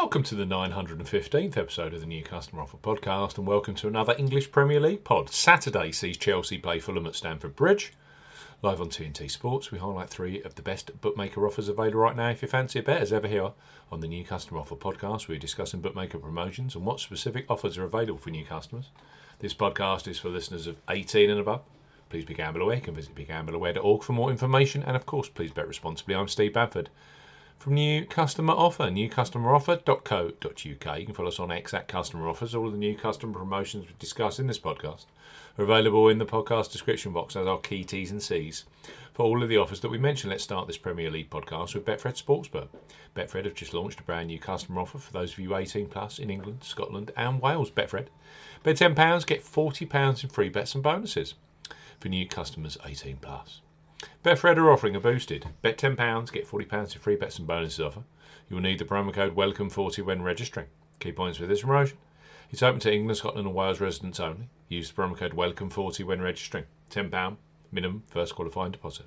Welcome to the 915th episode of the New Customer Offer podcast, and welcome to another English Premier League pod. Saturday sees Chelsea play Fulham at Stamford Bridge. Live on TNT Sports, we highlight three of the best bookmaker offers available right now if you fancy a bet, as ever here on the New Customer Offer podcast. We're discussing bookmaker promotions and what specific offers are available for new customers. This podcast is for listeners of 18 and above. Please be gamble aware. You can visit begambleaware.org for more information, and of course, please bet responsibly. I'm Steve Bamford from New Customer Offer, newcustomeroffer.co.uk. You can follow us on X at Customer Offers. All of the new customer promotions we discuss in this podcast are available in the podcast description box as our key T's and C's for all of the offers that we mentioned. Let's start this Premier League podcast with Betfred Sportsbook. Betfred have just launched a brand new customer offer for those of you 18 plus in England, Scotland and Wales. Betfred, bet £10, get £40 in free bets and bonuses for new customers 18 plus. Betfred are offering a boosted bet £10, get £40 in free bets and bonuses offer. You will need the promo code WELCOME40 when registering. Key points for this promotion: it's open to England, Scotland and Wales residents only. Use the promo code WELCOME40 when registering. £10 minimum first qualifying deposit.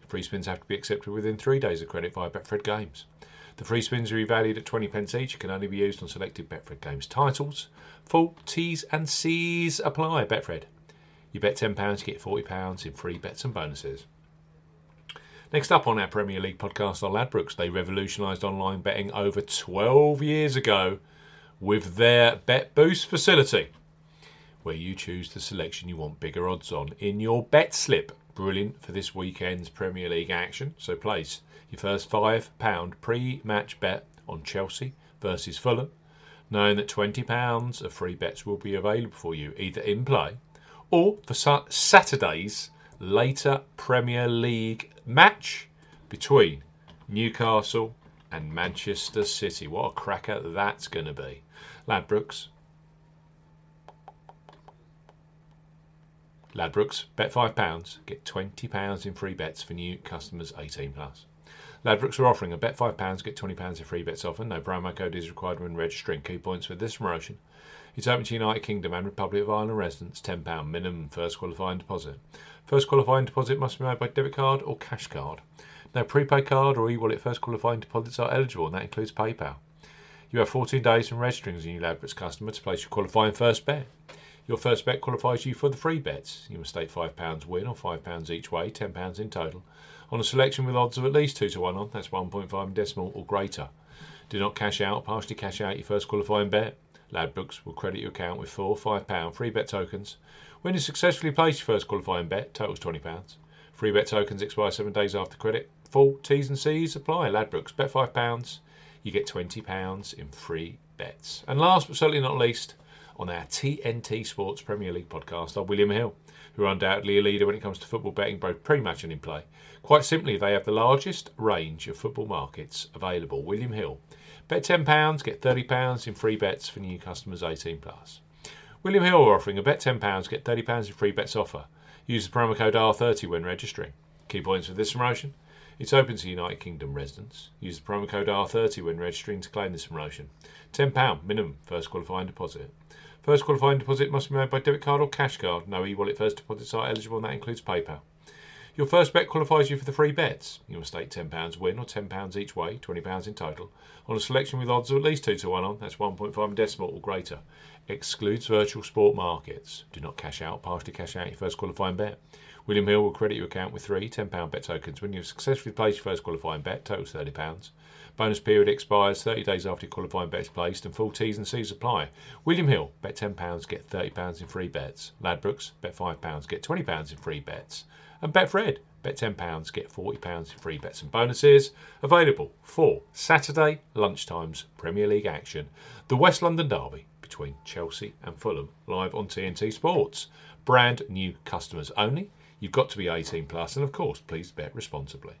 Free spins have to be accepted within 3 days of credit via Betfred Games. The free spins are valued at 20 pence each and can only be used on selected Betfred Games titles. Full T's and C's apply. Betfred. You bet £10, get £40 in free bets and bonuses. Next up on our Premier League podcast are Ladbrokes. They revolutionised online betting over 12 years ago with their Bet Boost facility, where you choose the selection you want bigger odds on in your bet slip. Brilliant for this weekend's Premier League action. So place your first £5 pre-match bet on Chelsea versus Fulham, knowing that £20 of free bets will be available for you either in play or for Saturday's later Premier League match between Newcastle and Manchester City. What a cracker that's going to be. Ladbrokes, bet £5, get £20 in free bets for new customers 18 plus. Ladbrokes are offering a bet £5, get £20 in free bets offer. No promo code is required when registering. Key points for this promotion: it's open to United Kingdom and Republic of Ireland residents. £10 minimum first qualifying deposit. First qualifying deposit must be made by debit card or cash card. No prepaid card or e-wallet first qualifying deposits are eligible, and that includes PayPal. You have 14 days from registering as a new Ladbrokes customer to place your qualifying first bet. Your first bet qualifies you for the free bets. You must stake £5 win or £5 each way, £10 in total, on a selection with odds of at least 2 to 1 on, that's 1.5 in decimal or greater. Do not cash out or partially cash out your first qualifying bet. Ladbrokes will credit your account with 4 £5 free bet tokens. When you successfully place your first qualifying bet, totals £20. Free bet tokens expire 7 days after credit. Full T's and C's apply. Ladbrokes, bet £5, you get £20 in free bets. And last but certainly not least, on our TNT Sports Premier League podcast are William Hill, who are undoubtedly a leader when it comes to football betting, both pre-match and in play. Quite simply, they have the largest range of football markets available. William Hill, bet £10, get £30 in free bets for new customers 18+. William Hill are offering a bet £10, get £30 in free bets offer. Use the promo code R30 when registering. Key points for this promotion: it's open to United Kingdom residents. Use the promo code R30 when registering to claim this promotion. £10 minimum first qualifying deposit. First qualifying deposit must be made by debit card or cash card. No e-wallet first deposits are eligible, and that includes PayPal. Your first bet qualifies you for the free bets. You must stake £10 win or £10 each way, £20 in total, on a selection with odds of at least 2 to 1 on, that's 1.5 in decimal or greater. Excludes virtual sport markets. Do not cash out or partially cash out your first qualifying bet. William Hill will credit your account with 3 £10 bet tokens. When you have successfully placed your first qualifying bet, totals £30. Bonus period expires 30 days after your qualifying bet is placed, and full T's and C's apply. William Hill, bet £10, get £30 in free bets. Ladbrokes, bet £5, get £20 in free bets. And Betfred, bet £10, get £40 in free bets and bonuses, available for Saturday lunchtime's Premier League action, the West London derby between Chelsea and Fulham, live on TNT Sports. Brand new customers only. You've got to be 18 plus, and of course, please bet responsibly.